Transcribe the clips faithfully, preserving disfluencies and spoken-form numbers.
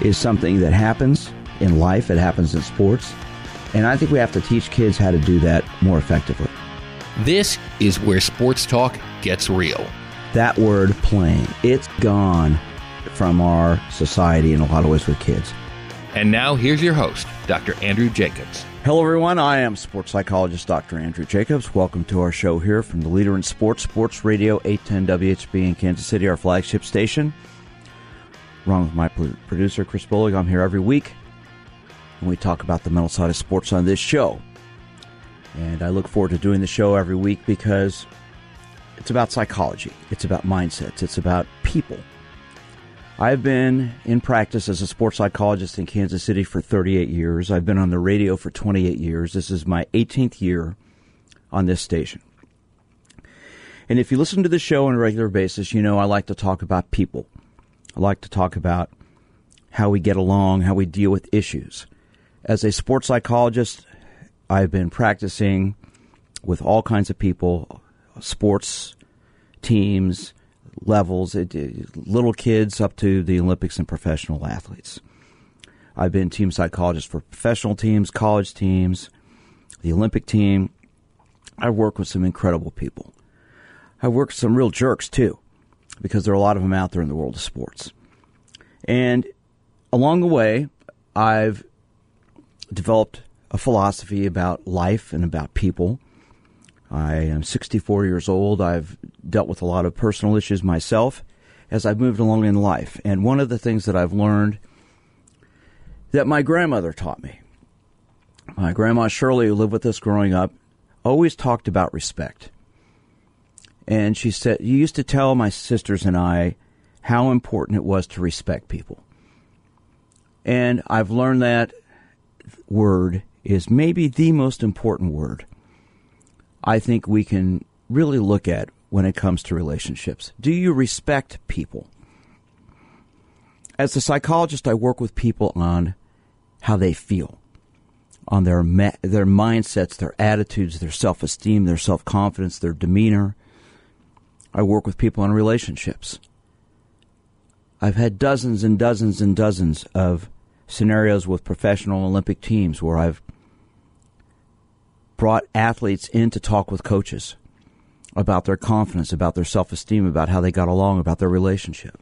is something that happens in life. It happens in sports. And I think we have to teach kids how to do that more effectively. This is where sports talk gets real. That word playing, it's gone from our society in a lot of ways with kids. And now here's your host, Doctor Andrew Jacobs. Hello, everyone. I am sports psychologist Doctor Andrew Jacobs. Welcome to our show here from the leader in sports, Sports Radio eight ten W H B in Kansas City, our flagship station. Wrong with my producer, Chris Bullock. I'm here every week, and we talk about the mental side of sports on this show. And I look forward to doing the show every week because it's about psychology. It's about mindsets. It's about people. I've been in practice as a sports psychologist in Kansas City for thirty-eight years. I've been on the radio for twenty-eight years. This is my eighteenth year on this station. And if you listen to the show on a regular basis, you know I like to talk about people. I like to talk about how we get along, how we deal with issues. As a sports psychologist, I've been practicing with all kinds of people, sports, teams, levels, it, it, little kids up to the Olympics and professional athletes. I've been team psychologist for professional teams, college teams, the Olympic team. I've worked with some incredible people. I've worked with some real jerks, too, because there are a lot of them out there in the world of sports. And along the way, I've developed a philosophy about life and about people. I am sixty-four years old. I've dealt with a lot of personal issues myself as I've moved along in life. And one of the things that I've learned that my grandmother taught me, my grandma Shirley, who lived with us growing up, always talked about respect. And she said, you used to tell my sisters and I how important it was to respect people. And I've learned that word is maybe the most important word I think we can really look at when it comes to relationships. Do you respect people? As a psychologist, I work with people on how they feel, on their ma- their mindsets, their attitudes, their self-esteem, their self-confidence, their demeanor. I work with people on relationships. I've had dozens and dozens and dozens of scenarios with professional Olympic teams where I've brought athletes in to talk with coaches about their confidence, about their self-esteem, about how they got along, about their relationship.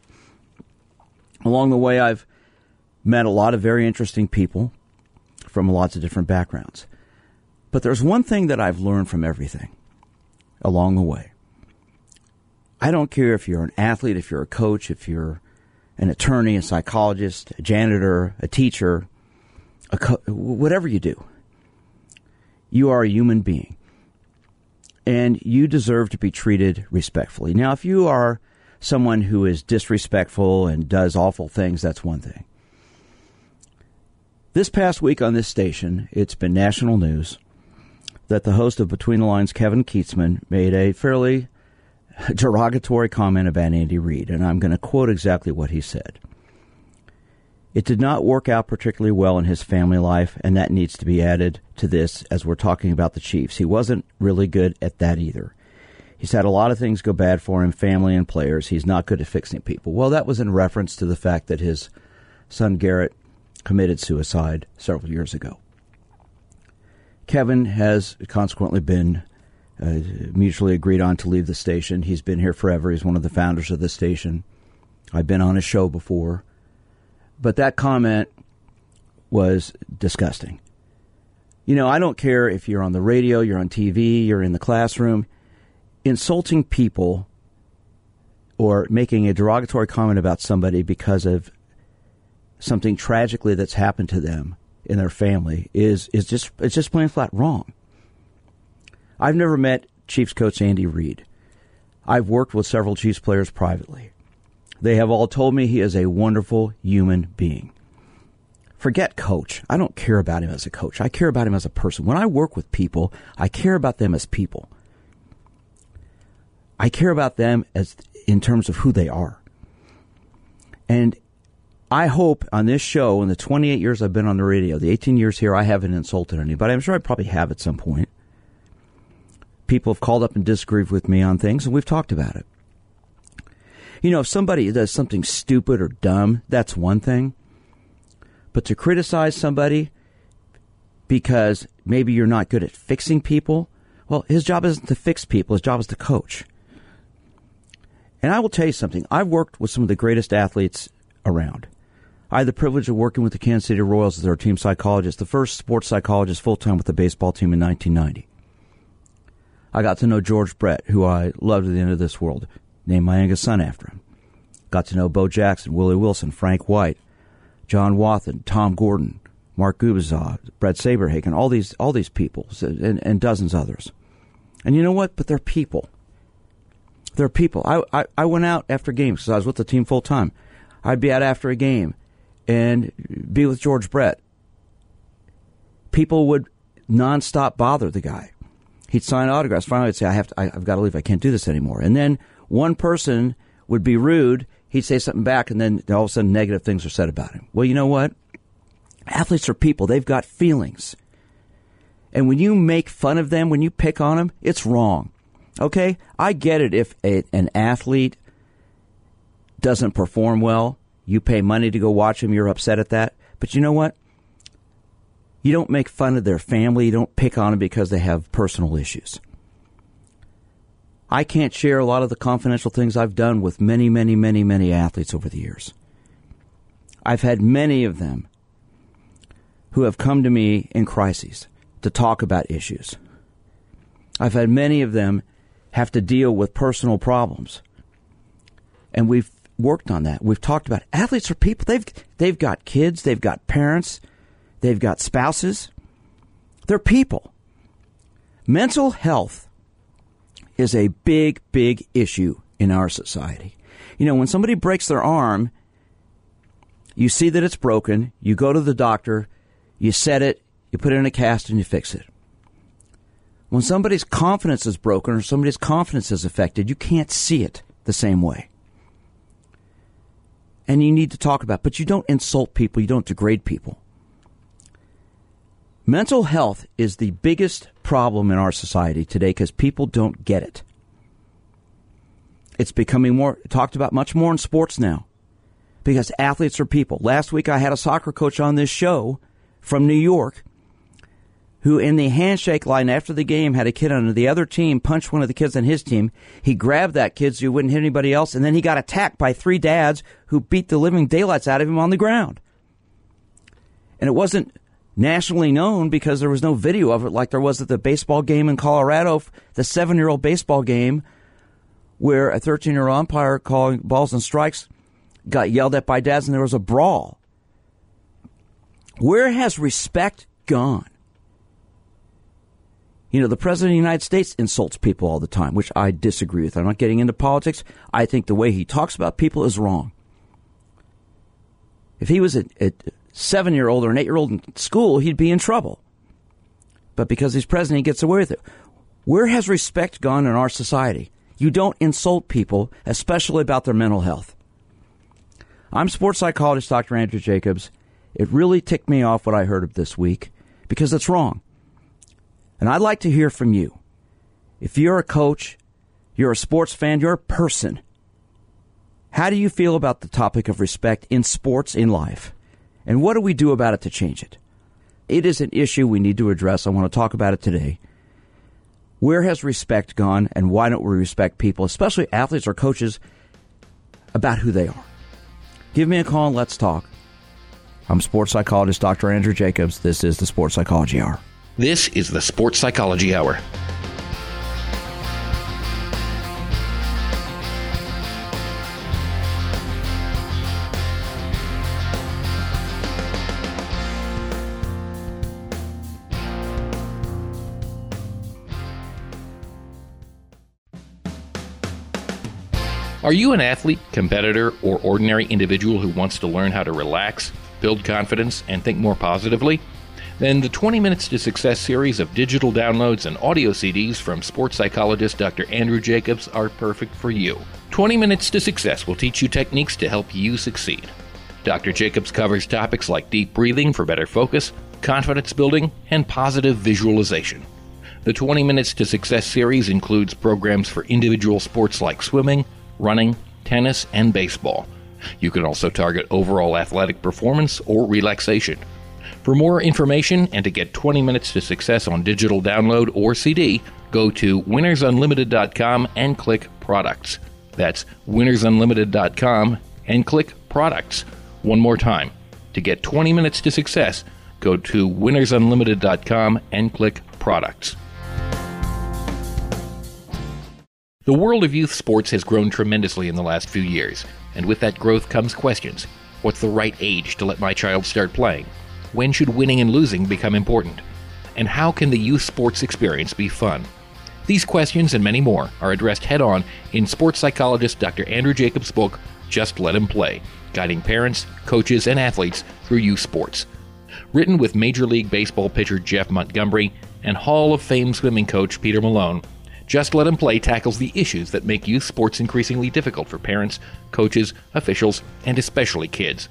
Along the way, I've met a lot of very interesting people from lots of different backgrounds. But there's one thing that I've learned from everything along the way. I don't care if you're an athlete, if you're a coach, if you're an attorney, a psychologist, a janitor, a teacher, a co- whatever you do, you are a human being, and you deserve to be treated respectfully. Now, if you are someone who is disrespectful and does awful things, that's one thing. This past week on this station, it's been national news that the host of Between the Lines, Kevin Kietzman, made a fairly derogatory comment about Andy Reid, and I'm going to quote exactly what he said. It did not work out particularly well in his family life, and that needs to be added to this as we're talking about the Chiefs. He wasn't really good at that either. He's had a lot of things go bad for him, family and players. He's not good at fixing people. Well, that was in reference to the fact that his son Garrett committed suicide several years ago. Kevin has consequently been Uh, mutually agreed on to leave the station. He's been here forever. He's one of the founders of the station. I've been on his show before. But that comment was disgusting. You know, I don't care if you're on the radio, you're on T V, you're in the classroom. Insulting people or making a derogatory comment about somebody because of something tragically that's happened to them in their family is, is just it's just plain flat wrong. I've never met Chiefs coach Andy Reid. I've worked with several Chiefs players privately. They have all told me he is a wonderful human being. Forget coach. I don't care about him as a coach. I care about him as a person. When I work with people, I care about them as people. I care about them as in terms of who they are. And I hope on this show, in the twenty-eight years I've been on the radio, the eighteen years here, I haven't insulted anybody. I'm sure I probably have at some point. People have called up and disagreed with me on things, and we've talked about it. You know, if somebody does something stupid or dumb, that's one thing. But to criticize somebody because maybe you're not good at fixing people, well, his job isn't to fix people. His job is to coach. And I will tell you something. I've worked with some of the greatest athletes around. I had the privilege of working with the Kansas City Royals as their team psychologist, the first sports psychologist full-time with the baseball team in nineteen ninety. I got to know George Brett, who I loved to the end of this world. Named my youngest son after him. Got to know Bo Jackson, Willie Wilson, Frank White, John Wathan, Tom Gordon, Mark Gubazov, Brett Saberhagen, all these all these people, and, and dozens others. And you know what? But they're people. They're people. I, I, I went out after games because I was with the team full time. I'd be out after a game and be with George Brett. People would nonstop bother the guy. He'd sign autographs. Finally, I'd say, I have to, I, I've got to leave. I can't do this anymore. And then one person would be rude. He'd say something back, and then all of a sudden negative things are said about him. Well, you know what? Athletes are people. They've got feelings. And when you make fun of them, when you pick on them, it's wrong. Okay? I get it if a, an athlete doesn't perform well. You pay money to go watch him. You're upset at that. But you know what? You don't make fun of their family. You don't pick on them because they have personal issues. I can't share a lot of the confidential things I've done with many, many, many, many athletes over the years. I've had many of them who have come to me in crises to talk about issues. I've had many of them have to deal with personal problems. And we've worked on that. We've talked about it. Athletes are people. They've, they've got kids. They've got parents. They've got spouses. They're people. Mental health is a big, big issue in our society. You know, when somebody breaks their arm, you see that it's broken, you go to the doctor, you set it, you put it in a cast, and you fix it. When somebody's confidence is broken or somebody's confidence is affected, you can't see it the same way. And you need to talk about it, but you don't insult people, you don't degrade people. Mental health is the biggest problem in our society today because people don't get it. It's becoming more talked about much more in sports now because athletes are people. Last week I had a soccer coach on this show from New York who in the handshake line after the game had a kid on the other team, punched one of the kids on his team. He grabbed that kid so he wouldn't hit anybody else, and then he got attacked by three dads who beat the living daylights out of him on the ground. And it wasn't nationally known because there was no video of it like there was at the baseball game in Colorado, the seven-year-old baseball game where a thirteen-year-old umpire calling balls and strikes got yelled at by dads and there was a brawl. Where has respect gone? You know, the President of the United States insults people all the time, which I disagree with. I'm not getting into politics. I think the way he talks about people is wrong. If he was a... a seven-year-old or an eight-year-old in school, he'd be in trouble. But because he's president, he gets away with it. Where has respect gone in our society? You don't insult people, especially about their mental health. I'm sports psychologist Doctor Andrew Jacobs. It really ticked me off what I heard of this week because it's wrong. And I'd like to hear from you. If you're a coach, you're a sports fan, you're a person, how do you feel about the topic of respect in sports, in life? And what do we do about it to change it? It is an issue we need to address. I want to talk about it today. Where has respect gone, and why don't we respect people, especially athletes or coaches, about who they are? Give me a call and let's talk. I'm sports psychologist Doctor Andrew Jacobs. This is the Sports Psychology Hour. This is the Sports Psychology Hour. Are you an athlete, competitor, or ordinary individual who wants to learn how to relax, build confidence, and think more positively? Then the twenty minutes to Success series of digital downloads and audio C Ds from sports psychologist Doctor Andrew Jacobs are perfect for you. twenty minutes to Success will teach you techniques to help you succeed. Doctor Jacobs covers topics like deep breathing for better focus, confidence building, and positive visualization. The twenty minutes to Success series includes programs for individual sports like swimming, running, tennis, and baseball. You can also target overall athletic performance or relaxation. For more information and to get twenty minutes to Success on digital download or C D, go to winners unlimited dot com and click Products. That's winners unlimited dot com and click Products. One more time. To get twenty minutes to Success, go to winners unlimited dot com and click Products. The world of youth sports has grown tremendously in the last few years, and with that growth comes questions. What's the right age to let my child start playing? When should winning and losing become important? And how can the youth sports experience be fun? These questions and many more are addressed head-on in sports psychologist Doctor Andrew Jacobs' book, Just Let Him Play, guiding parents, coaches, and athletes through youth sports. Written with Major League Baseball pitcher Jeff Montgomery and Hall of Fame swimming coach Peter Malone, Just Let Him Play tackles the issues that make youth sports increasingly difficult for parents, coaches, officials, and especially kids.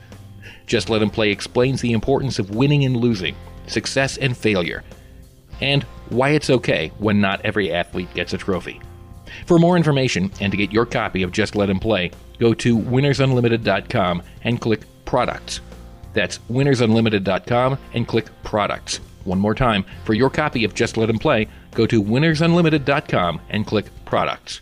Just Let Him Play explains the importance of winning and losing, success and failure, and why it's okay when not every athlete gets a trophy. For more information and to get your copy of Just Let Him Play, go to winners unlimited dot com and click Products. That's winners unlimited dot com and click Products. One more time, for your copy of Just Let Him Play, go to winners unlimited dot com and click Products.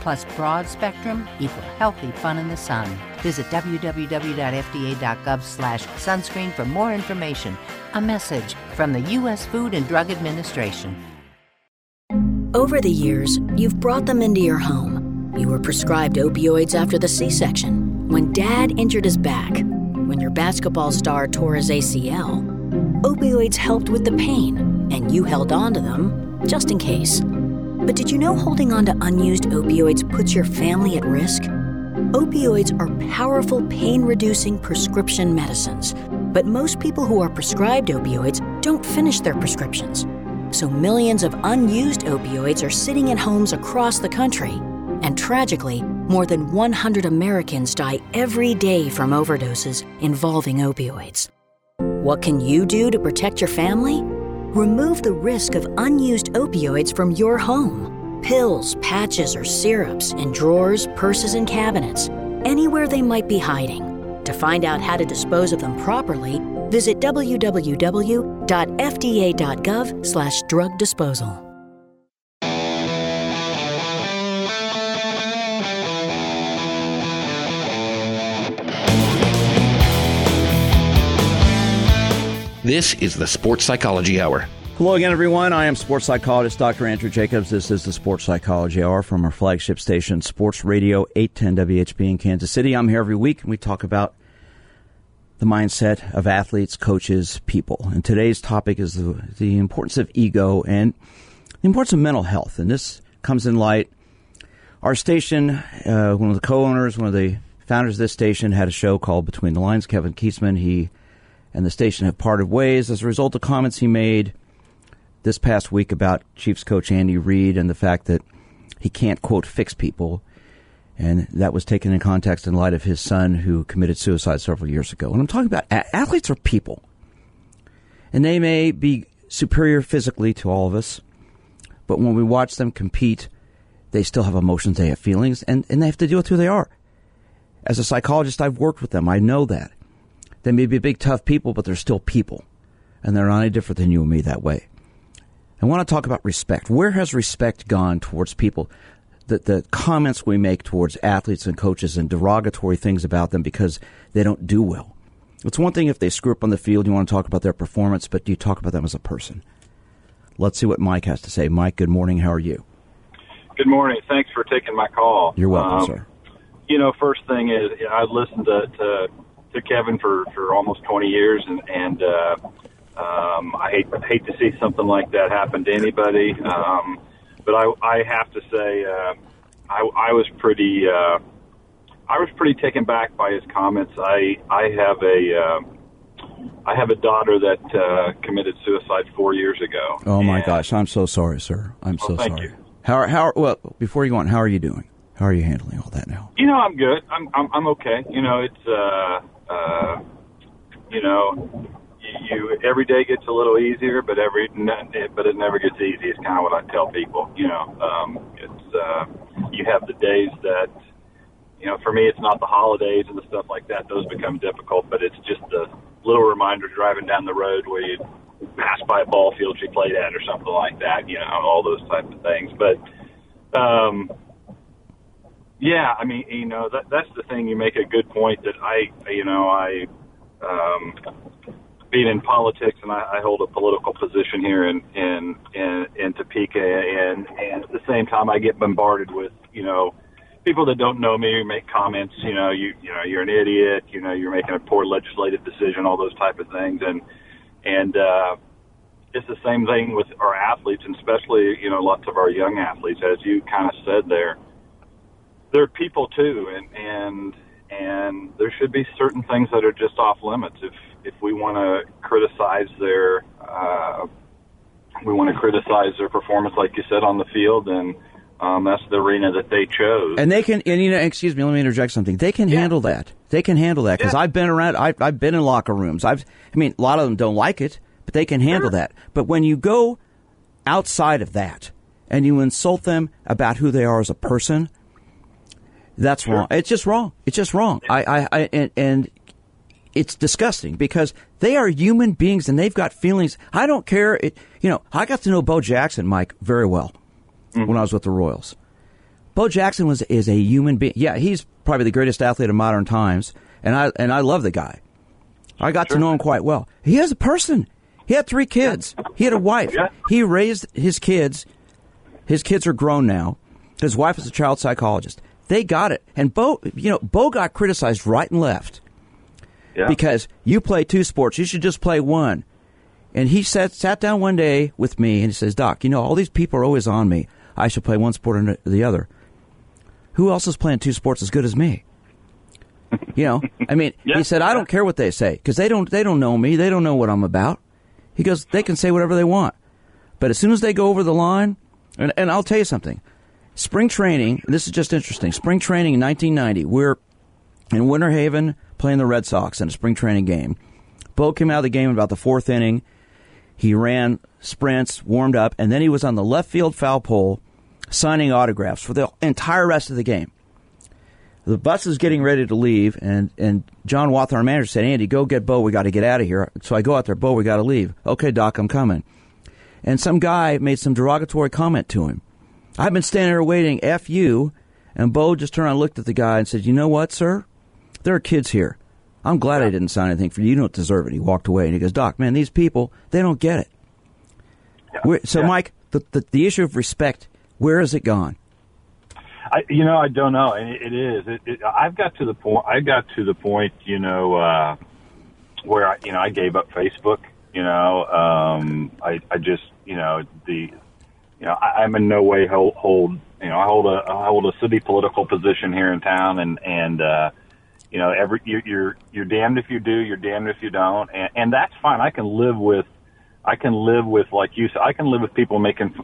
plus broad spectrum equal healthy fun in the sun. Visit w w w dot f d a dot gov slash sunscreen for more information. A message from the U S Food and Drug Administration. Over the years, you've brought them into your home. You were prescribed opioids after the C section, when Dad injured his back, when your basketball star tore his A C L. Opioids helped with the pain, and you held on to them, just in case. But did you know holding on to unused opioids puts your family at risk? Opioids are powerful pain-reducing prescription medicines, but most people who are prescribed opioids don't finish their prescriptions. So millions of unused opioids are sitting in homes across the country, and tragically, more than one hundred Americans die every day from overdoses involving opioids. What can you do to protect your family? Remove the risk of unused opioids from your home. Pills, patches, or syrups in drawers, purses, and cabinets, anywhere they might be hiding. To find out how to dispose of them properly, visit w w w dot f d a dot gov slash drug disposal. This is the Sports Psychology Hour. Hello again, everyone. I am sports psychologist Doctor Andrew Jacobs. This is the Sports Psychology Hour from our flagship station, Sports Radio eight ten W H B in Kansas City. I'm here every week, and we talk about the mindset of athletes, coaches, people. And today's topic is the, the importance of ego and the importance of mental health. And this comes in light. Our station, uh, one of the co-owners, one of the founders of this station, had a show called Between the Lines, Kevin Kietzman. He and the station have parted ways as a result of comments he made this past week about Chiefs coach Andy Reid and the fact that he can't, quote, fix people. And that was taken in context in light of his son who committed suicide several years ago. And I'm talking about a- athletes are people. And they may be superior physically to all of us, but when we watch them compete, they still have emotions, they have feelings, and, and they have to deal with who they are. As a psychologist, I've worked with them. I know that. They may be big, tough people, but they're still people. And they're not any different than you and me that way. I want to talk about respect. Where has respect gone towards people? The, the comments we make towards athletes and coaches and derogatory things about them because they don't do well. It's one thing if they screw up on the field, you want to talk about their performance, but do you talk about them as a person? Let's see what Mike has to say. Mike, good morning. How are you? Good morning. Thanks for taking my call. You're welcome, um, sir. You know, first thing is I listened to to, to Kevin for, for almost twenty years, and, and uh, um, I hate, hate to see something like that happen to anybody. Um, but I, I have to say uh, I, I was pretty uh, I was pretty taken back by his comments. I I have a uh, I have a daughter that uh, committed suicide four years ago. Oh my and, gosh! I'm so sorry, sir. I'm well, so thank sorry. You. How how well before you go on? How are you doing? How are you handling all that now? You know, I'm good. I'm I'm, I'm okay. You know, it's uh uh you know you, you every day gets a little easier, but every but it never gets easy. It's kind of what I tell people. You know, um, it's uh, you have the days that you know. For me, it's not the holidays and the stuff like that; those become difficult. But it's just a little reminder driving down the road where you pass by a ball field you played at or something like that, you know, all those types of things. But, um, yeah, I mean, you know, that, that's the thing. You make a good point that I, you know, I, um, being in politics and I, I hold a political position here in, in, in, in Topeka. And, and at the same time, I get bombarded with, you know, people that don't know me make comments, you know, you, you know, you're an idiot, you know, you're making a poor legislative decision, all those type of things. And, And uh, it's the same thing with our athletes, and especially, you know, lots of our young athletes, as you kind of said there. They're people, too, and and, and there should be certain things that are just off limits. If if we want to criticize their uh, we want to criticize their performance, like you said, on the field, then um, that's the arena that they chose. And they can, and you know, excuse me, let me interject something. They can yeah. handle that. They can handle that because yeah. I've been around. I've, I've been in locker rooms. I've, I mean, a lot of them don't like it, but they can handle sure. that. But when you go outside of that and you insult them about who they are as a person, that's sure. wrong. It's just wrong. It's just wrong. Yeah. I, I, I and, and it's disgusting because they are human beings and they've got feelings. I don't care. It, you know, I got to know Bo Jackson, Mike, very well mm-hmm. when I was with the Royals. Bo Jackson was is a human being. Yeah, he's probably the greatest athlete of modern times, and I and I love the guy. I got sure. to know him quite well. He is a person. He had three kids. Yeah. He had a wife. Yeah. He raised his kids. His kids are grown now. His wife is a child psychologist. They got it. And Bo, you know, Bo got criticized right and left yeah. because you play two sports. You should just play one. And he sat sat down one day with me and he says, "Doc, you know, all these people are always on me. I should play one sport or the other. Who else is playing two sports as good as me?" You know, I mean, yeah, he said, I yeah. don't care what they say because they don't they don't know me. They don't know what I'm about. He goes, they can say whatever they want. But as soon as they go over the line, and, and I'll tell you something. Spring training, and this is just interesting. Spring training in nineteen ninety, we're in Winter Haven playing the Red Sox in a spring training game. Bo came out of the game in about the fourth inning. He ran sprints, warmed up, and then he was on the left field foul pole signing autographs for the entire rest of the game. The bus is getting ready to leave, and, and John Wathan, our manager, said, "Andy, go get Bo. We got to get out of here." So I go out there. "Bo, we got to leave." "Okay, Doc, I'm coming." And some guy made some derogatory comment to him. "I've been standing here waiting, F you." And Bo just turned around and looked at the guy and said, "You know what, sir? There are kids here. I'm glad I didn't sign anything for you. You don't deserve it." He walked away, and he goes, "Doc, man, these people, they don't get it." Yeah. We're, so, yeah. Mike, the, the the issue of respect, where has it gone? I, you know, I don't know. It, it is. It, it, I've got to the point. I got to the point. You know, uh, where I, you know, I gave up Facebook. You know, um, I, I just, you know, the, you know, I, I'm in no way hold, hold. You know, I hold a I hold a city political position here in town, and and uh, you know, every you, you're you're damned if you do, you're damned if you don't, and, and that's fine. I can live with. I can live with, like you said, I can live with people making,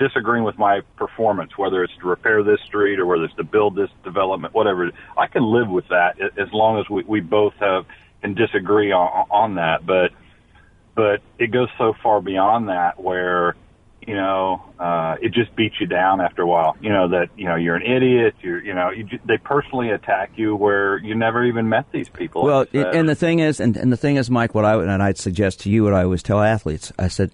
disagreeing with my performance, whether it's to repair this street or whether it's to build this development, whatever. I can live with that as long as we, we both have and disagree on, on that. But, but it goes so far beyond that where you know, uh, it just beats you down after a while. You know, that, you know, you're an idiot. You're, you know, you, they personally attack you where you never even met these people. Well, it, and the thing is, and, and the thing is, Mike, what I would, and I'd suggest to you what I always tell athletes, I said,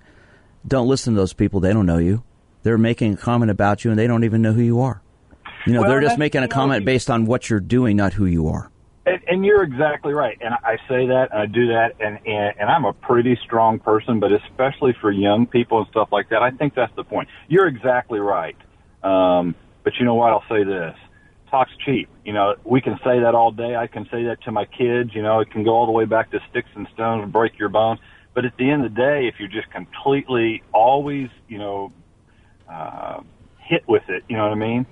don't listen to those people. They don't know you. They're making a comment about you, and they don't even know who you are. You know, well, they're just making a comment based on what you're doing, not who you are. And, and you're exactly right. And I say that, and I do that, and, and, and I'm a pretty strong person, but especially for young people and stuff like that, I think that's the point. You're exactly right. Um, but you know what? I'll say this. Talk's cheap. You know, we can say that all day. I can say that to my kids. You know, it can go all the way back to sticks and stones and break your bones. But at the end of the day, if you're just completely always, you know, uh, hit with it, you know what I mean?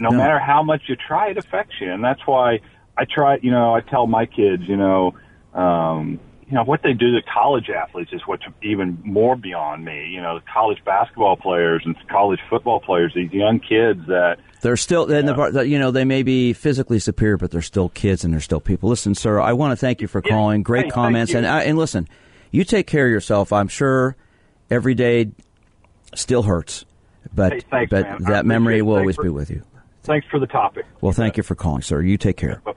No, no matter how much you try, it affects you. And that's why I try, you know, I tell my kids, you know, um, you know, what they do to college athletes is what's even more beyond me. You know, the college basketball players and college football players, these young kids that they're still, you know, the, you know, they may be physically superior, but they're still kids and they're still people. Listen, sir, I want to thank you for calling. Yeah, Great hey, comments. And I, and listen, you take care of yourself. I'm sure every day still hurts, but hey, thanks, but man. that I memory will always for, be with you. Thanks for the topic. Well, thank you for calling, sir. You take care. Yeah,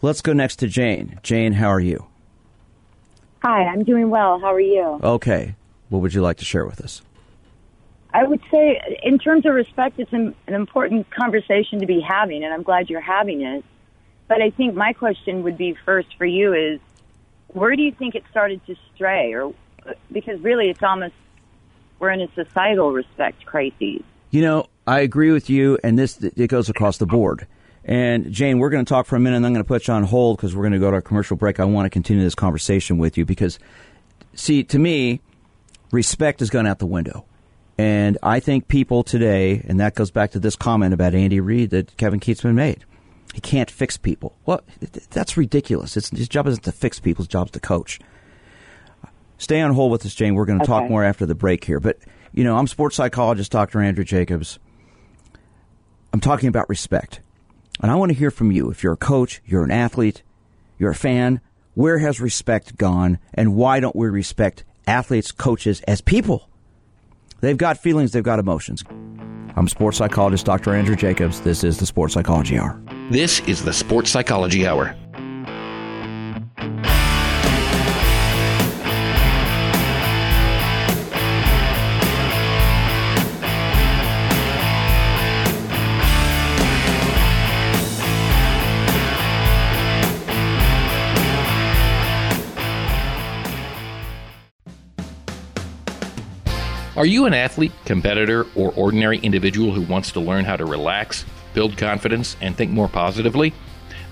let's go next to Jane. Jane, how are you? Hi, I'm doing well. How are you? Okay. What would you like to share with us? I would say, in terms of respect, it's an, an important conversation to be having, and I'm glad you're having it. But I think my question would be first for you is, where do you think it started to stray? Or because really it's almost we're in a societal respect crisis. You know, I agree with you, and this it goes across the board. And, Jane, we're going to talk for a minute, and I'm going to put you on hold because we're going to go to a commercial break. I want to continue this conversation with you because, see, to me, respect has gone out the window. And I think people today, and that goes back to this comment about Andy Reid that Kevin Kietzman made, he can't fix people. Well, that's ridiculous. It's, his job isn't to fix people. His job is to coach. Stay on hold with us, Jane. We're going to okay. talk more after the break here. But, you know, I'm sports psychologist Doctor Andrew Jacobs. I'm talking about respect. And I want to hear from you. If you're a coach, you're an athlete, you're a fan, where has respect gone, and why don't we respect athletes, coaches, as people? They've got feelings, they've got emotions. I'm sports psychologist Doctor Andrew Jacobs. This is the Sports Psychology Hour. This is the Sports Psychology Hour. Are you an athlete, competitor, or ordinary individual who wants to learn how to relax, build confidence, and think more positively?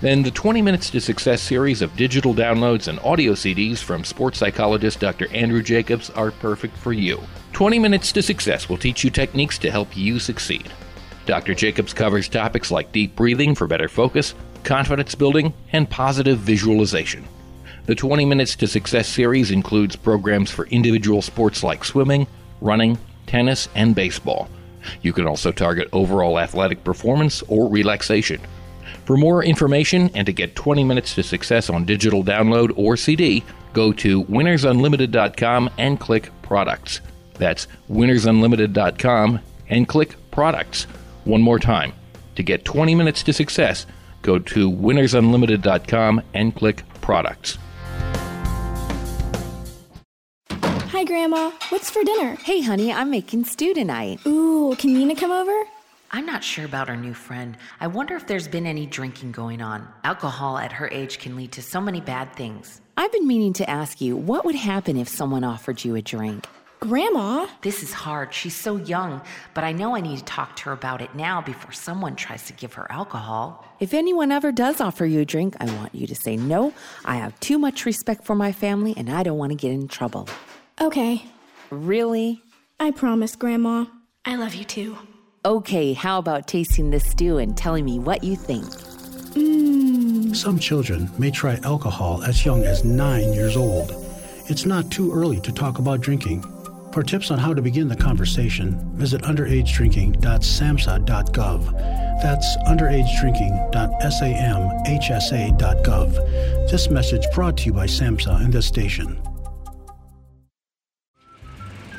Then the twenty Minutes to Success series of digital downloads and audio C Ds from sports psychologist Doctor Andrew Jacobs are perfect for you. twenty Minutes to Success will teach you techniques to help you succeed. Doctor Jacobs covers topics like deep breathing for better focus, confidence building, and positive visualization. The twenty Minutes to Success series includes programs for individual sports like swimming, running, tennis, and baseball. You can also target overall athletic performance or relaxation. For more information and to get twenty Minutes to Success on digital download or C D, go to winners unlimited dot com and click Products. That's winners unlimited dot com and click Products. One more time. To get twenty Minutes to Success, go to winners unlimited dot com and click Products. Hi, Grandma. What's for dinner? Hey, honey, I'm making stew tonight. Ooh, can Nina come over? I'm not sure about our new friend. I wonder if there's been any drinking going on. Alcohol at her age can lead to so many bad things. I've been meaning to ask you, what would happen if someone offered you a drink? Grandma? This is hard. She's so young, but I know I need to talk to her about it now before someone tries to give her alcohol. If anyone ever does offer you a drink, I want you to say no. I have too much respect for my family, and I don't want to get in trouble. Okay. Really? I promise, Grandma. I love you, too. Okay, how about tasting this stew and telling me what you think? Mmm. Some children may try alcohol as young as nine years old. It's not too early to talk about drinking. For tips on how to begin the conversation, visit underage drinking dot samhsa dot gov. That's underage drinking dot samhsa dot gov. This message brought to you by SAMHSA and this station.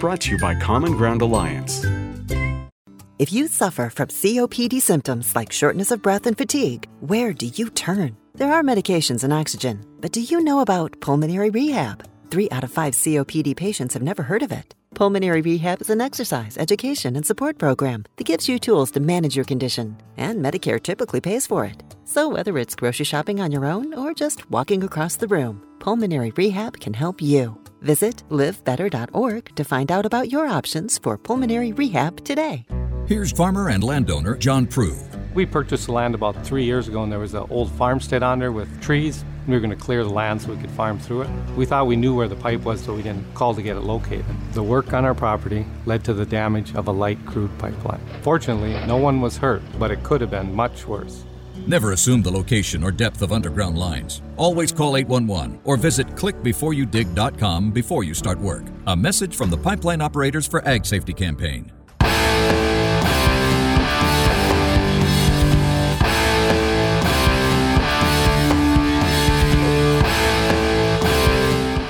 Brought to you by Common Ground Alliance. If you suffer from C O P D symptoms like shortness of breath and fatigue, where do you turn? There are medications and oxygen, but do you know about pulmonary rehab? Three out of five C O P D patients have never heard of it. Pulmonary Rehab is an exercise, education, and support program that gives you tools to manage your condition, and Medicare typically pays for it. So whether it's grocery shopping on your own or just walking across the room, Pulmonary Rehab can help you. Visit live better dot org to find out about your options for pulmonary rehab today. Here's farmer and landowner John Prue. We purchased the land about three years ago, and there was an old farmstead on there with trees. We were going to clear the land so we could farm through it. We thought we knew where the pipe was, so we didn't call to get it located. The work on our property led to the damage of a light crude pipeline. Fortunately, no one was hurt, but it could have been much worse. Never assume the location or depth of underground lines. Always call eight one one or visit click before you dig dot com before you start work. A message from the Pipeline Operators for Ag Safety Campaign.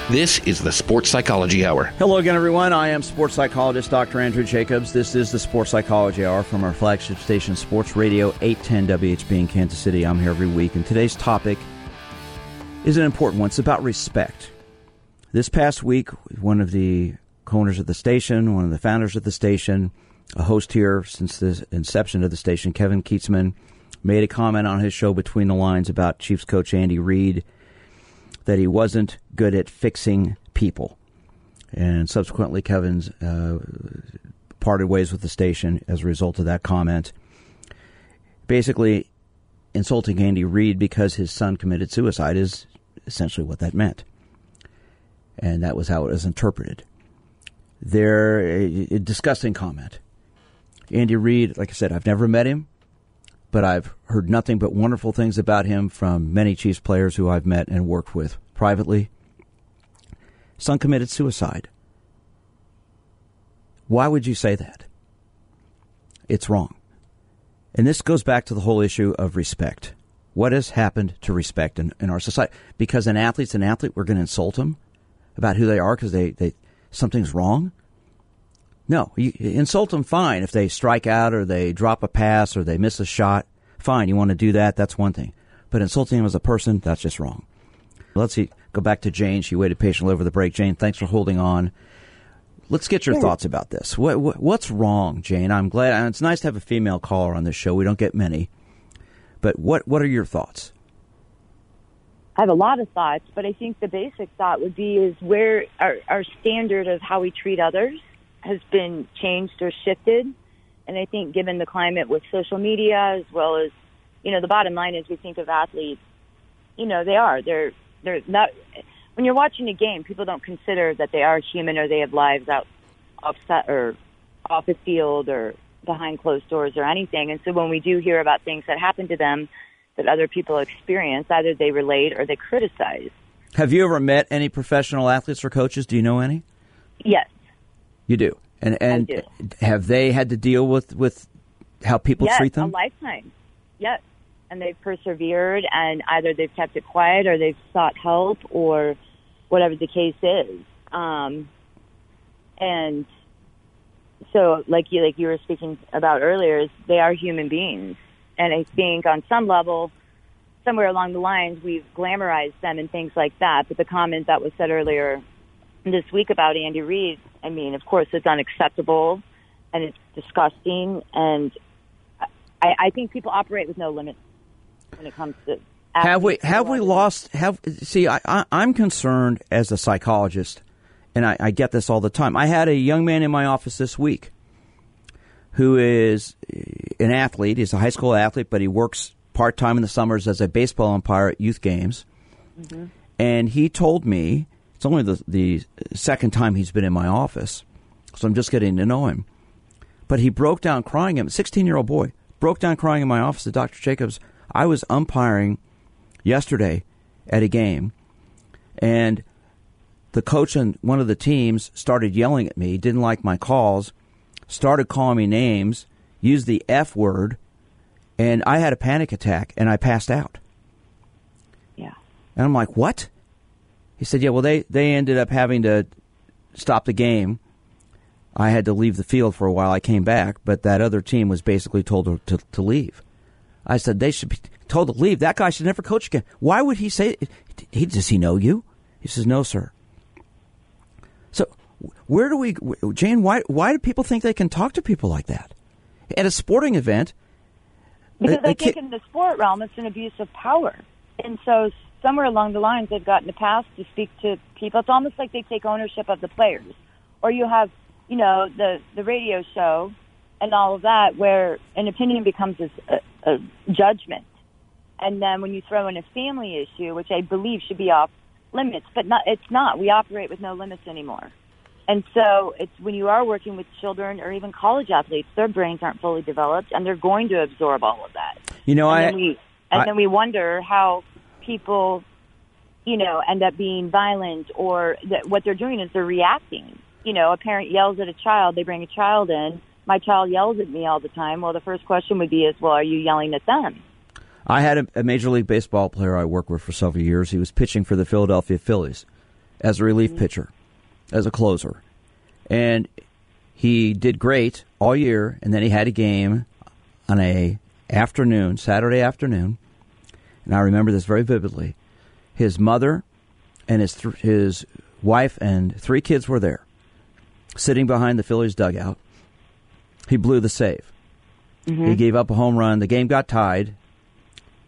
This is the Sports Psychology Hour. Hello again, everyone. I am sports psychologist Doctor Andrew Jacobs. This is the Sports Psychology Hour from our flagship station, Sports Radio eight ten W H B in Kansas City. I'm here every week, and today's topic is an important one. It's about respect. This past week, one of the co-owners of the station, one of the founders of the station, a host here since the inception of the station, Kevin Kietzman, made a comment on his show Between the Lines about Chiefs coach Andy Reid, that he wasn't good at fixing people. And subsequently, Kevin's uh, parted ways with the station as a result of that comment, basically insulting Andy Reid because his son committed suicide is essentially what that meant. And that was how it was interpreted. There, a, a disgusting comment. Andy Reid, like I said, I've never met him, but I've heard nothing but wonderful things about him from many Chiefs players who I've met and worked with privately. Son committed suicide. Why would you say that? It's wrong. And this goes back to the whole issue of respect. What has happened to respect in, in our society? Because an athlete's an athlete, we're going to insult them about who they are because they, they something's wrong? No, you insult them, fine. If they strike out or they drop a pass or they miss a shot, fine. You want to do that, that's one thing. But insulting them as a person, that's just wrong. Let's see, go back to Jane. She waited patiently over the break. Jane, thanks for holding on. Let's get your yeah. thoughts about this. What, what What's wrong, Jane? I'm glad. It's nice to have a female caller on this show. We don't get many. But what, what are your thoughts? I have a lot of thoughts, but I think the basic thought would be is where our, our standard of how we treat others has been changed or shifted. And I think given the climate with social media, as well as, you know, the bottom line is we think of athletes, you know, they are, they're, they're not, when you're watching a game, people don't consider that they are human or they have lives out off set or off the field or behind closed doors or anything. And so when we do hear about things that happen to them that other people experience, either they relate or they criticize. Have you ever met any professional athletes or coaches? Do you know any? Yes. You do. And and do. Have they had to deal with, with how people yes, treat them? Yes, a lifetime. Yes. And they've persevered, and either they've kept it quiet or they've sought help or whatever the case is. Um, and so like you like you were speaking about earlier, is they are human beings. And I think on some level, somewhere along the lines, we've glamorized them and things like that. But the comment that was said earlier this week about Andy Reid, I mean, of course, it's unacceptable, and it's disgusting, and I, I think people operate with no limits when it comes to. Have we have we lost? Have see, I, I, I'm concerned as a psychologist, and I, I get this all the time. I had a young man in my office this week who is an athlete. He's a high school athlete, but he works part time in the summers as a baseball umpire at youth games. Mm-hmm. And he told me, it's only the, the second time he's been in my office, so I'm just getting to know him. But he broke down crying. Him, sixteen-year-old boy broke down crying in my office at Doctor Jacobs. I was umpiring yesterday at a game, and the coach on one of the teams started yelling at me, didn't like my calls, started calling me names, used the F word, and I had a panic attack, and I passed out. Yeah. And I'm like, what? He said, yeah, well, they, they ended up having to stop the game. I had to leave the field for a while. I came back, but that other team was basically told to, to, to leave. I said, they should be told to leave. That guy should never coach again. Why would he say he does he know you? He says, no, sir. So where do we, Jane, why why do people think they can talk to people like that at a sporting event? Because I think in the sport realm, it's an abuse of power. And so somewhere along the lines, they've gotten a pass to speak to people. It's almost like they take ownership of the players. Or you have, you know, the, the radio show and all of that, where an opinion becomes a, a judgment. And then when you throw in a family issue, which I believe should be off limits, but not, it's not. We operate with no limits anymore. And so it's when you are working with children or even college athletes, their brains aren't fully developed, and they're going to absorb all of that. You know, and I... Then we, and I, then we wonder how people, you know, end up being violent, or that what they're doing is they're reacting. You know, a parent yells at a child, they bring a child in, my child yells at me all the time. Well, the first question would be is, well, are you yelling at them? I had a, a Major League Baseball player I worked with for several years. He was pitching for the Philadelphia Phillies as a relief mm-hmm. pitcher, as a closer. And he did great all year, and then he had a game on a afternoon, Saturday afternoon, and I remember this very vividly. His mother and his th- his wife and three kids were there, sitting behind the Phillies dugout. He blew the save. Mm-hmm. He gave up a home run. The game got tied.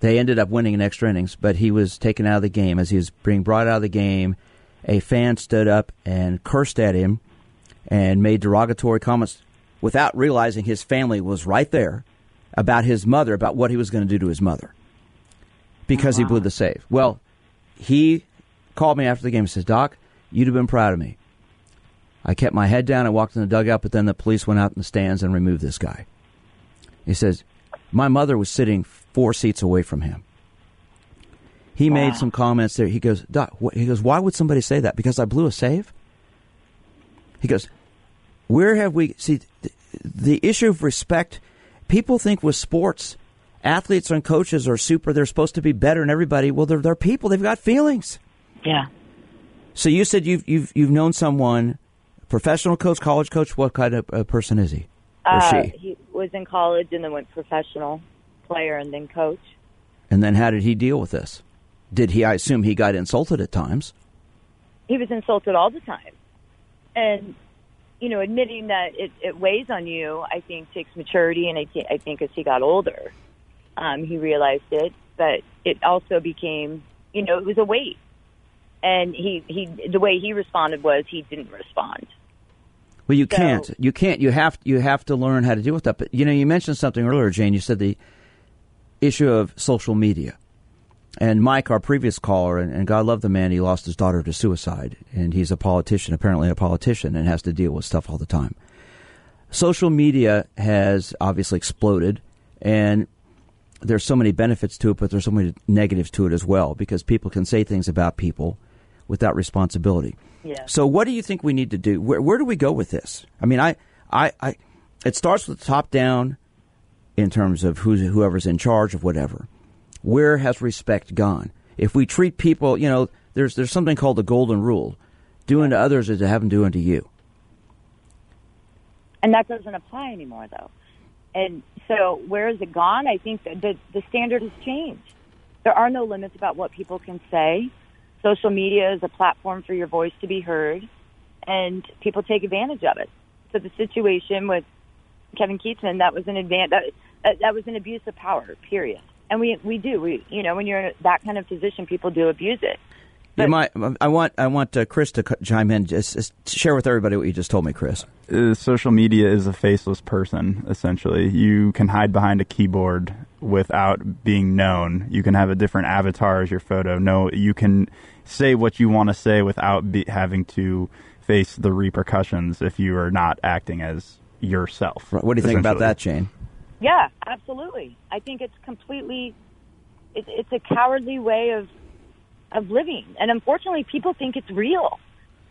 They ended up winning in extra innings, but he was taken out of the game. As he was being brought out of the game, a fan stood up and cursed at him and made derogatory comments without realizing his family was right there, about his mother, about what he was going to do to his mother because oh, wow. he blew the save. Well, he called me after the game and says, Doc, you'd have been proud of me. I kept my head down. I walked in the dugout, but then the police went out in the stands and removed this guy. He says, my mother was sitting four seats away from him. He wow. made some comments there. He goes, Doc, wh-? he goes, why would somebody say that? Because I blew a save? He goes, where have we... See, th- the issue of respect, people think with sports, athletes and coaches are super. They're supposed to be better than everybody. Well, they're, they're people. They've got feelings. Yeah. So you said you've, you've, you've known someone, professional coach, college coach. What kind of uh, person is he or uh, she? He was in college and then went professional player and then coach. And then how did he deal with this? Did he, I assume he got insulted at times. He was insulted all the time. And, you know, admitting that it, it weighs on you, I think, takes maturity. And I, th- I think as he got older, um, he realized it. But it also became, you know, it was a weight. And he, he the way he responded was he didn't respond. Well, you so, can't. You can't. You have, you have to learn how to deal with that. But, you know, you mentioned something earlier, Jane. You said the issue of social media. And Mike, our previous caller, and, and God love the man, he lost his daughter to suicide. And he's a politician, apparently a politician, and has to deal with stuff all the time. Social media has obviously exploded, and there's so many benefits to it, but there's so many negatives to it as well, because people can say things about people without responsibility. Yeah. So what do you think we need to do? Where, where do we go with this? I mean, I, I, I, it starts with the top down in terms of who's, whoever's in charge of whatever. Where has respect gone? If we treat people, you know, there's there's something called the golden rule. Do unto others as they haven't done unto you. And that doesn't apply anymore, though. And so where has it gone? I think that the, the standard has changed. There are no limits about what people can say. Social media is a platform for your voice to be heard, and people take advantage of it. So the situation with Kevin Kietzman, that was an advantage. uh, that was an abuse of power, period. And we we do. We you know, when you're in that kind of position, people do abuse it. But, you might, I want I want uh, Chris to chime in. Just, just share with everybody what you just told me, Chris. Uh, social media is a faceless person, essentially. You can hide behind a keyboard without being known. You can have a different avatar as your photo. No, you can say what you want to say without be, having to face the repercussions if you are not acting as yourself. What do you think about that, Jane? Yeah, absolutely. I think it's completely, it, it's a cowardly way of of living. And unfortunately, people think it's real.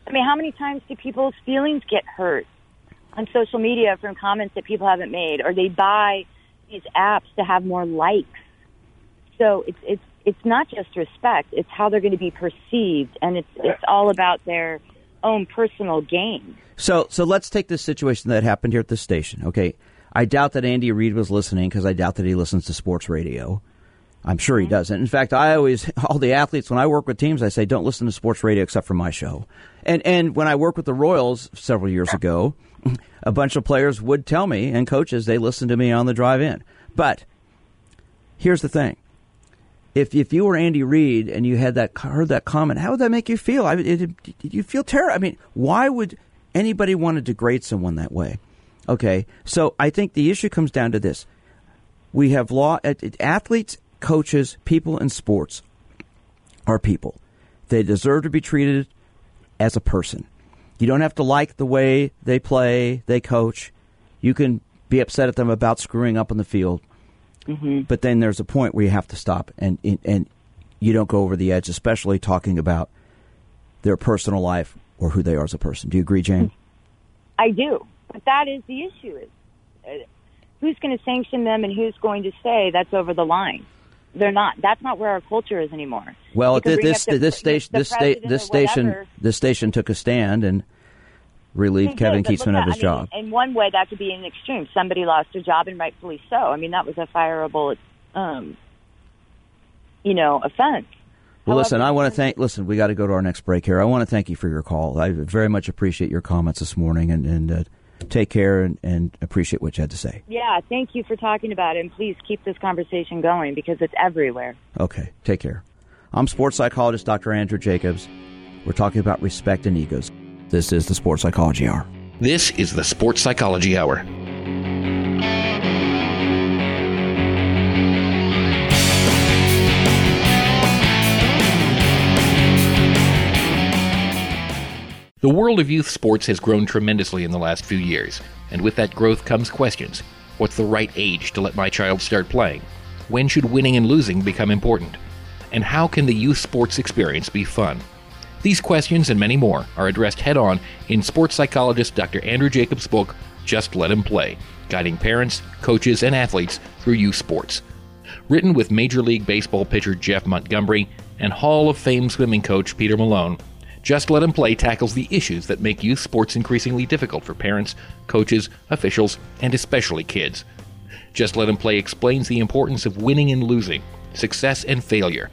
I mean, how many times do people's feelings get hurt on social media from comments that people haven't made, or they buy these apps to have more likes? So it's it's it's not just respect, it's how they're going to be perceived, and it's it's all about their own personal gain. So so let's take this situation that happened here at the station, okay? I doubt that Andy Reid was listening, because I doubt that he listens to sports radio. I'm sure he doesn't. In fact, I always, all the athletes, when I work with teams, I say, don't listen to sports radio except for my show. And and when I worked with the Royals several years ago, a bunch of players would tell me, and coaches, they listened to me on the drive in. But here's the thing. If if you were Andy Reid and you had that heard that comment, how would that make you feel? I mean, it, it, did you feel terror? I mean, why would anybody want to degrade someone that way? Okay, so I think the issue comes down to this. We have law, athletes, coaches, people in sports are people. They deserve to be treated as a person. You don't have to like the way they play, they coach. You can be upset at them about screwing up on the field. Mm-hmm. But then there's a point where you have to stop, and, and you don't go over the edge, especially talking about their personal life or who they are as a person. Do you agree, Jane? I do. But that is the issue. Is who's going to sanction them, and who's going to say that's over the line? They're not. That's not where our culture is anymore. Well, th- this the, this station this state this station this station took a stand and relieved Kevin Kietzman of his I mean, job. In one way, that could be an extreme. Somebody lost their job, and rightfully so. I mean, that was a fireable, um, you know, offense. Well, However, listen. I want to thank. Listen, we got to go to our next break here. I want to thank you for your call. I very much appreciate your comments this morning, and and. Uh, Take care and, and appreciate what you had to say. Yeah, thank you for talking about it. And please keep this conversation going, because it's everywhere. Okay, take care. I'm sports psychologist Doctor Andrew Jacobs. We're talking about respect and egos. This is the Sports Psychology Hour. This is the Sports Psychology Hour. The world of youth sports has grown tremendously in the last few years, and with that growth comes questions. What's the right age to let my child start playing? When should winning and losing become important? And how can the youth sports experience be fun? These questions and many more are addressed head-on in sports psychologist Doctor Andrew Jacobs' book, Just Let Him Play, guiding parents, coaches, and athletes through youth sports. Written with Major League Baseball pitcher Jeff Montgomery and Hall of Fame swimming coach Peter Malone, Just Let Him Play tackles the issues that make youth sports increasingly difficult for parents, coaches, officials, and especially kids. Just Let Him Play explains the importance of winning and losing, success and failure,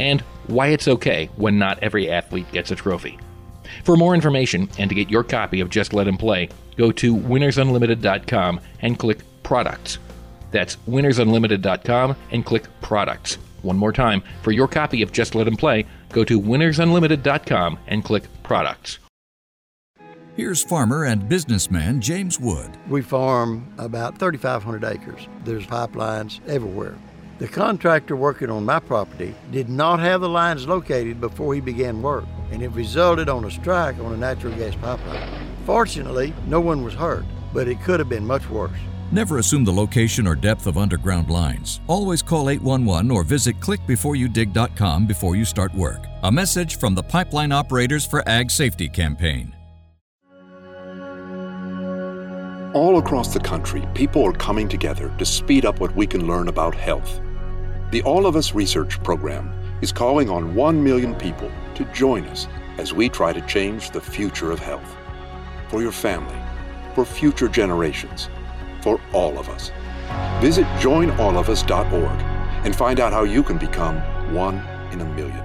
and why it's okay when not every athlete gets a trophy. For more information and to get your copy of Just Let Him Play, go to winners unlimited dot com and click Products. That's winners unlimited dot com and click Products. One more time, for your copy of Just Let Him Play, go to winners unlimited dot com and click Products. Here's farmer and businessman James Wood. We farm about thirty-five hundred acres. There's pipelines everywhere. The contractor working on my property did not have the lines located before he began work, and it resulted on a strike on a natural gas pipeline. Fortunately, no one was hurt, but it could have been much worse. Never assume the location or depth of underground lines. Always call eight one one or visit click before you dig dot com before you start work. A message from the Pipeline Operators for Ag Safety campaign. All across the country, people are coming together to speed up what we can learn about health. The All of Us Research Program is calling on one million people to join us as we try to change the future of health. For your family, for future generations, for all of us. Visit join all of us dot org and find out how you can become one in a million.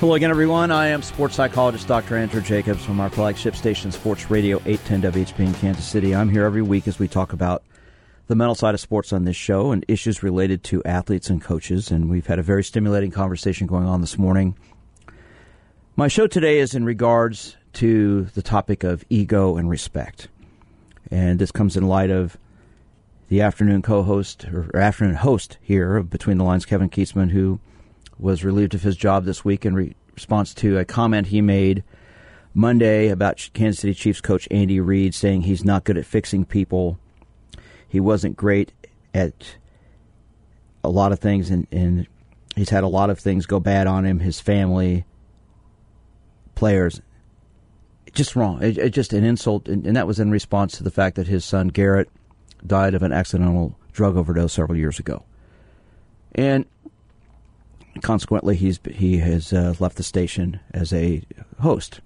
Hello again, everyone. I am sports psychologist Doctor Andrew Jacobs from our flagship station, Sports Radio eight ten W H B in Kansas City. I'm here every week as we talk about the mental side of sports on this show and issues related to athletes and coaches. And we've had a very stimulating conversation going on this morning. My show today is in regards to the topic of ego and respect. And this comes in light of the afternoon co-host or afternoon host here of Between the Lines, Kevin Kietzman, who was relieved of his job this week in re- response to a comment he made Monday about Kansas City Chiefs coach Andy Reid, saying he's not good at fixing people. He wasn't great at a lot of things, and, and he's had a lot of things go bad on him, his family, players. Just wrong. It, it just an insult, and, and that was in response to the fact that his son Garrett died of an accidental drug overdose several years ago. And consequently, he's he has uh, left the station as a host.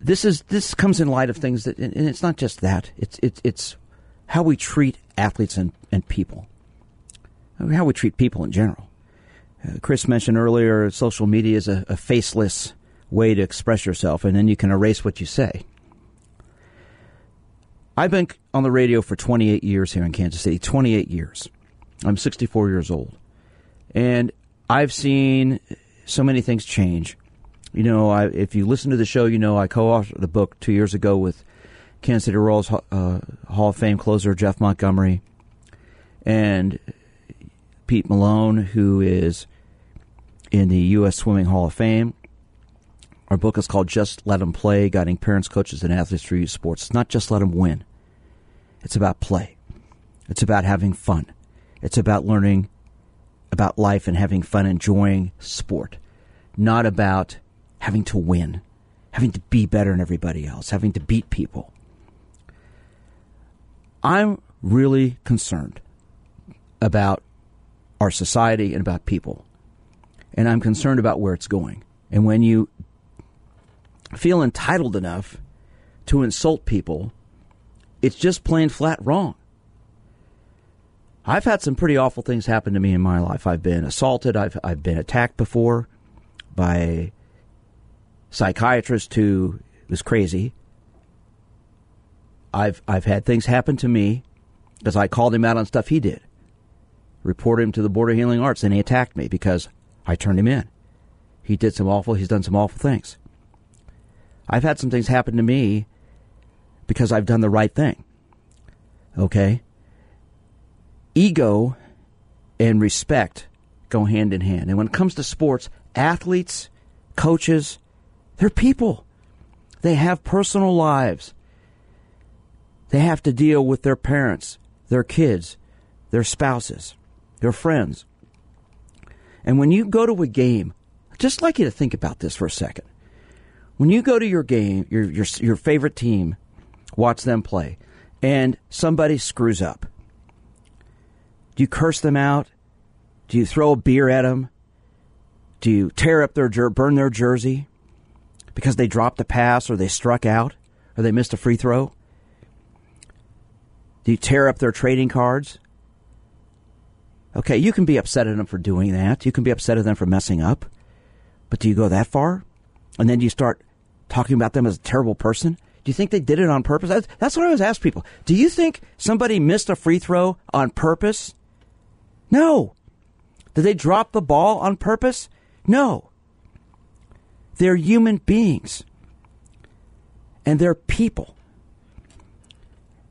This is this comes in light of things that, and it's not just that. It's it's it's how we treat athletes and and people, I mean, how we treat people in general. Uh, Chris mentioned earlier, social media is a, a faceless way to express yourself, and then you can erase what you say. I've been on the radio for twenty-eight years here in Kansas City. twenty-eight years. I'm sixty-four years old. And I've seen so many things change. You know, I, if you listen to the show, you know I co-authored the book two years ago with Kansas City Royals uh, Hall of Fame closer Jeff Montgomery and Pete Malone, who is in the U S Swimming Hall of Fame. Our book is called Just Let Him Play, Guiding Parents, Coaches, and Athletes Through Youth Sports. It's not just let them win. It's about play. It's about having fun. It's about learning about life and having fun, enjoying sport, not about having to win, having to be better than everybody else, having to beat people. I'm really concerned about our society and about people, and I'm concerned about where it's going. And when you feel entitled enough to insult people, it's just plain flat wrong. I've had some pretty awful things happen to me in my life. I've been assaulted. I've I've been attacked before by a psychiatrist who was crazy. I've I've had things happen to me because I called him out on stuff he did. Reported him to the Board of Healing Arts, and he attacked me because I turned him in. He did some awful. He's done some awful things. I've had some things happen to me because I've done the right thing. Okay? Ego and respect go hand in hand. And when it comes to sports, athletes, coaches, they're people. They have personal lives. They have to deal with their parents, their kids, their spouses, their friends. And when you go to a game, I'd just like you to think about this for a second. When you go to your game, your your, your favorite team, watch them play, and somebody screws up. Do you curse them out? Do you throw a beer at them? Do you tear up their jer- burn their jersey because they dropped a pass or they struck out or they missed a free throw? Do you tear up their trading cards? Okay, you can be upset at them for doing that. You can be upset at them for messing up. But do you go that far? And then you start talking about them as a terrible person? Do you think they did it on purpose? That's what I always ask people. Do you think somebody missed a free throw on purpose? No. Did they drop the ball on purpose? No. They're human beings. And they're people.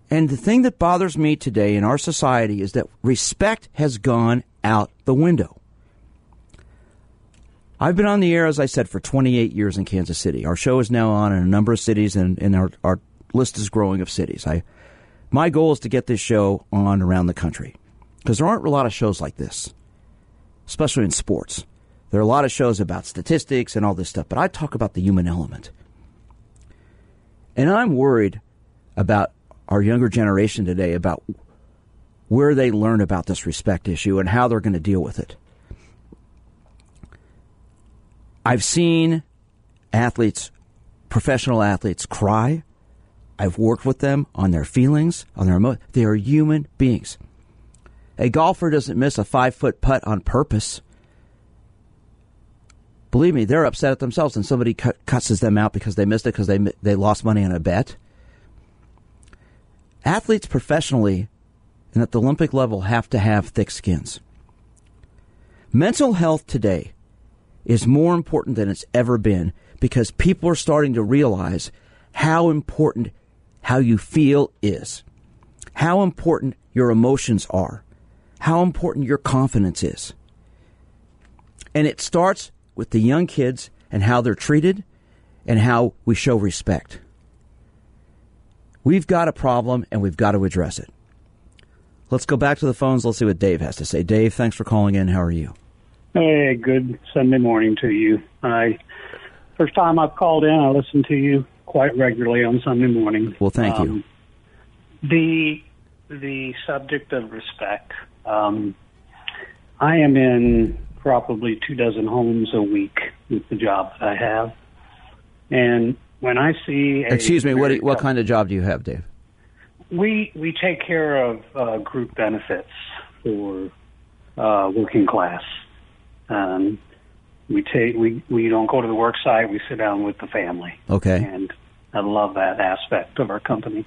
And the thing that bothers me today in our society is that respect has gone out the window. I've been on the air, as I said, for twenty-eight years in Kansas City. Our show is now on in a number of cities, and, and our, our list is growing of cities. I, my goal is to get this show on around the country because there aren't a lot of shows like this, especially in sports. There are a lot of shows about statistics and all this stuff, but I talk about the human element. And I'm worried about our younger generation today, about where they learn about this respect issue and how they're going to deal with it. I've seen athletes, professional athletes, cry. I've worked with them on their feelings, on their emotions. They are human beings. A golfer doesn't miss a five-foot putt on purpose. Believe me, they're upset at themselves, and somebody cut, cusses them out because they missed it because they they lost money on a bet. Athletes professionally and at the Olympic level have to have thick skins. Mental health today is more important than it's ever been because people are starting to realize how important how you feel is, how important your emotions are, how important your confidence is. And it starts with the young kids and how they're treated and how we show respect. We've got a problem, and we've got to address it. Let's go back to the phones. Let's see what Dave has to say. Dave, thanks for calling in. How are you? Hey, good Sunday morning to you. I first time I've called in, I listen to you quite regularly on Sunday morning. Well, thank you. Um, the the subject of respect. Um, I am in probably two dozen homes a week with the job that I have, and when I see a Excuse me, what, do you, what kind of job do you have, Dave? We we take care of uh, group benefits for uh, working class. Um, we take we, we don't go to the work site. We sit down with the family. Okay. And I love that aspect of our company.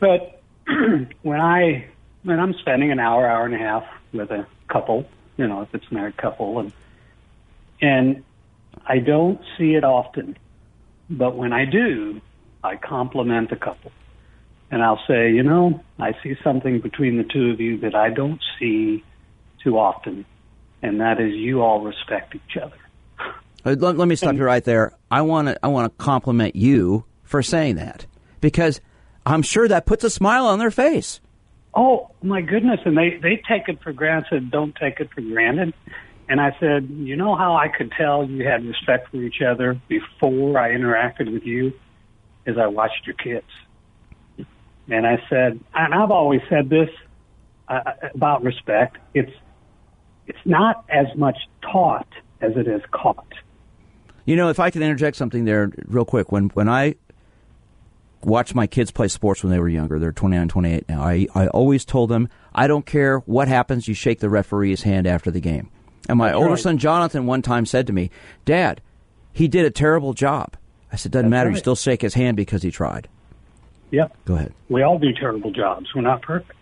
But when I when I'm spending an hour, hour and a half with a couple, you know, if it's a married couple, and and I don't see it often. But when I do, I compliment the couple. And I'll say, you know, I see something between the two of you that I don't see too often, and that is you all respect each other. Let, let me stop and, you right there. I want to I want to compliment you for saying that, because I'm sure that puts a smile on their face. Oh, my goodness. And they, they take it for granted, don't take it for granted. And I said, you know how I could tell you had respect for each other before I interacted with you? Is I watched your kids. And I said, and I've always said this uh, about respect, it's it's not as much taught as it is caught. You know, if I could interject something there real quick. When when I watched my kids play sports when they were younger, they're twenty-nine, twenty-eight now, I, I always told them, I don't care what happens, you shake the referee's hand after the game. And my That's older right. son, Jonathan, one time said to me, Dad, he did a terrible job. I said, doesn't That's matter. Right. You still shake his hand because he tried. Yep. Go ahead. We all do terrible jobs. We're not perfect.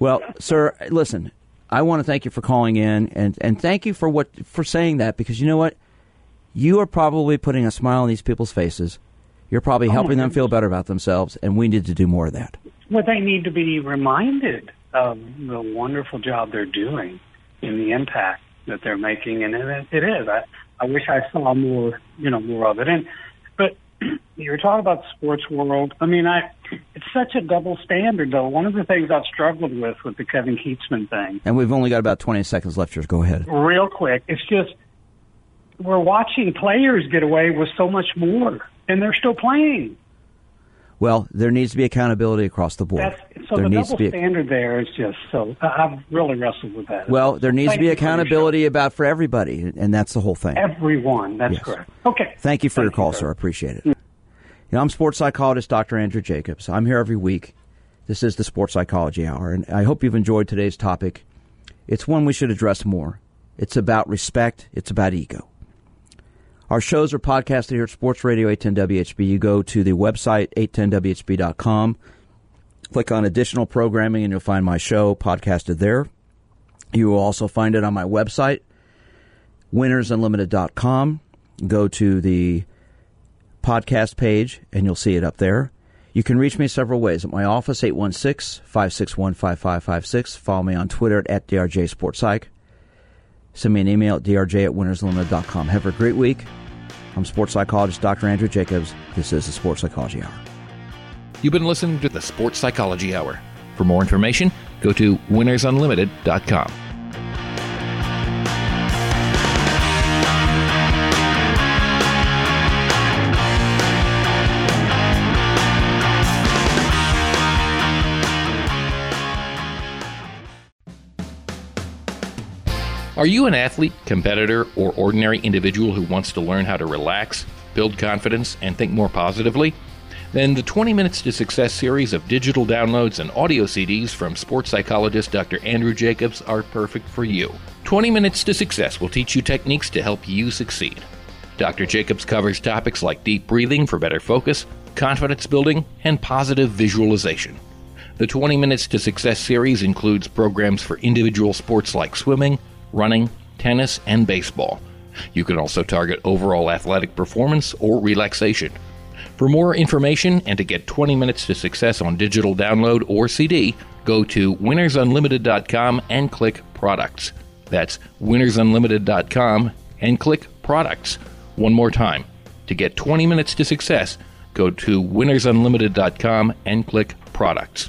Well, sir, listen, I want to thank you for calling in, and, and thank you for what for saying that, because you know what? You are probably putting a smile on these people's faces. You're probably oh, helping them feel better about themselves, and we need to do more of that. Well, they need to be reminded of the wonderful job they're doing and the impact that they're making, and it, it is. I, I wish I saw more, you know, more of it. And but you were talking about the sports world. I mean, I it's such a double standard, though. One of the things I've struggled with with the Kevin Kietzman thing. And we've only got about twenty seconds left here. Go ahead. Real quick, it's just we're watching players get away with so much more, and they're still playing. Well, there needs to be accountability across the board. That's, so there the needs double to be, standard there is just so I've really wrestled with that. Well, there needs Thank to be accountability about for everybody, and that's the whole thing. Everyone, that's yes. correct. Okay. Thank you for Thank your you call, sir. I appreciate it. Mm. You know, I'm sports psychologist Doctor Andrew Jacobs. I'm here every week. This is the Sports Psychology Hour, and I hope you've enjoyed today's topic. It's one we should address more. It's about respect. It's about ego. Our shows are podcasted here at Sports Radio eight ten W H B. You go to the website, eight ten W H B dot com. Click on additional programming, and you'll find my show podcasted there. You will also find it on my website, winners unlimited dot com. Go to the podcast page, and you'll see it up there. You can reach me several ways. At my office, eight one six, five six one, five five five six. Follow me on Twitter at D R J Sports Psych. Send me an email at D R J at winners unlimited dot com. Have a great week. I'm sports psychologist Doctor Andrew Jacobs. This is the Sports Psychology Hour. You've been listening to the Sports Psychology Hour. For more information, go to winners unlimited dot com. Are you an athlete, competitor, or ordinary individual who wants to learn how to relax, build confidence, and think more positively? Then the twenty Minutes to Success series of digital downloads and audio C Ds from sports psychologist Doctor Andrew Jacobs are perfect for you. twenty Minutes to Success will teach you techniques to help you succeed. Doctor Jacobs covers topics like deep breathing for better focus, confidence building, and positive visualization. The twenty Minutes to Success series includes programs for individual sports like swimming, running, tennis, and baseball. You can also target overall athletic performance or relaxation. For more information and to get twenty Minutes to Success on digital download or C D, go to winners unlimited dot com and click Products. That's winners unlimited dot com and click Products. One more time. To get twenty Minutes to Success, go to winners unlimited dot com and click Products.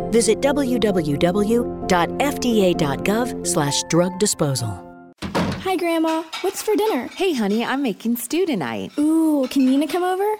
visit w w w dot f d a dot gov slash drug disposal. Hi, Grandma. What's for dinner? Hey, honey, I'm making stew tonight. Ooh, can Nina come over?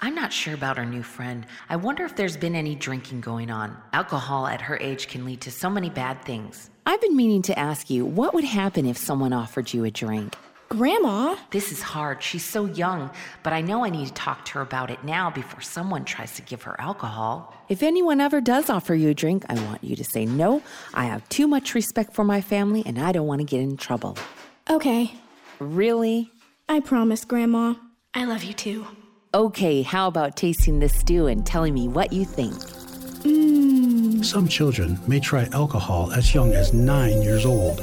I'm not sure about our new friend. I wonder if there's been any drinking going on. Alcohol at her age can lead to so many bad things. I've been meaning to ask you, what would happen if someone offered you a drink? Grandma? This is hard. She's so young, but I know I need to talk to her about it now before someone tries to give her alcohol. If anyone ever does offer you a drink, I want you to say no. I have too much respect for my family, and I don't want to get in trouble. Okay. Really? I promise, Grandma. I love you too. Okay, how about tasting this stew and telling me what you think? Mmm. Some children may try alcohol as young as nine years old.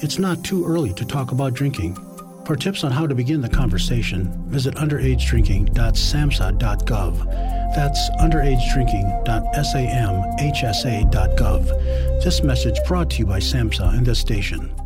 It's not too early to talk about drinking. For tips on how to begin the conversation, visit underage drinking dot samhsa dot gov. That's underage drinking dot samhsa dot gov. This message brought to you by SAMHSA and this station.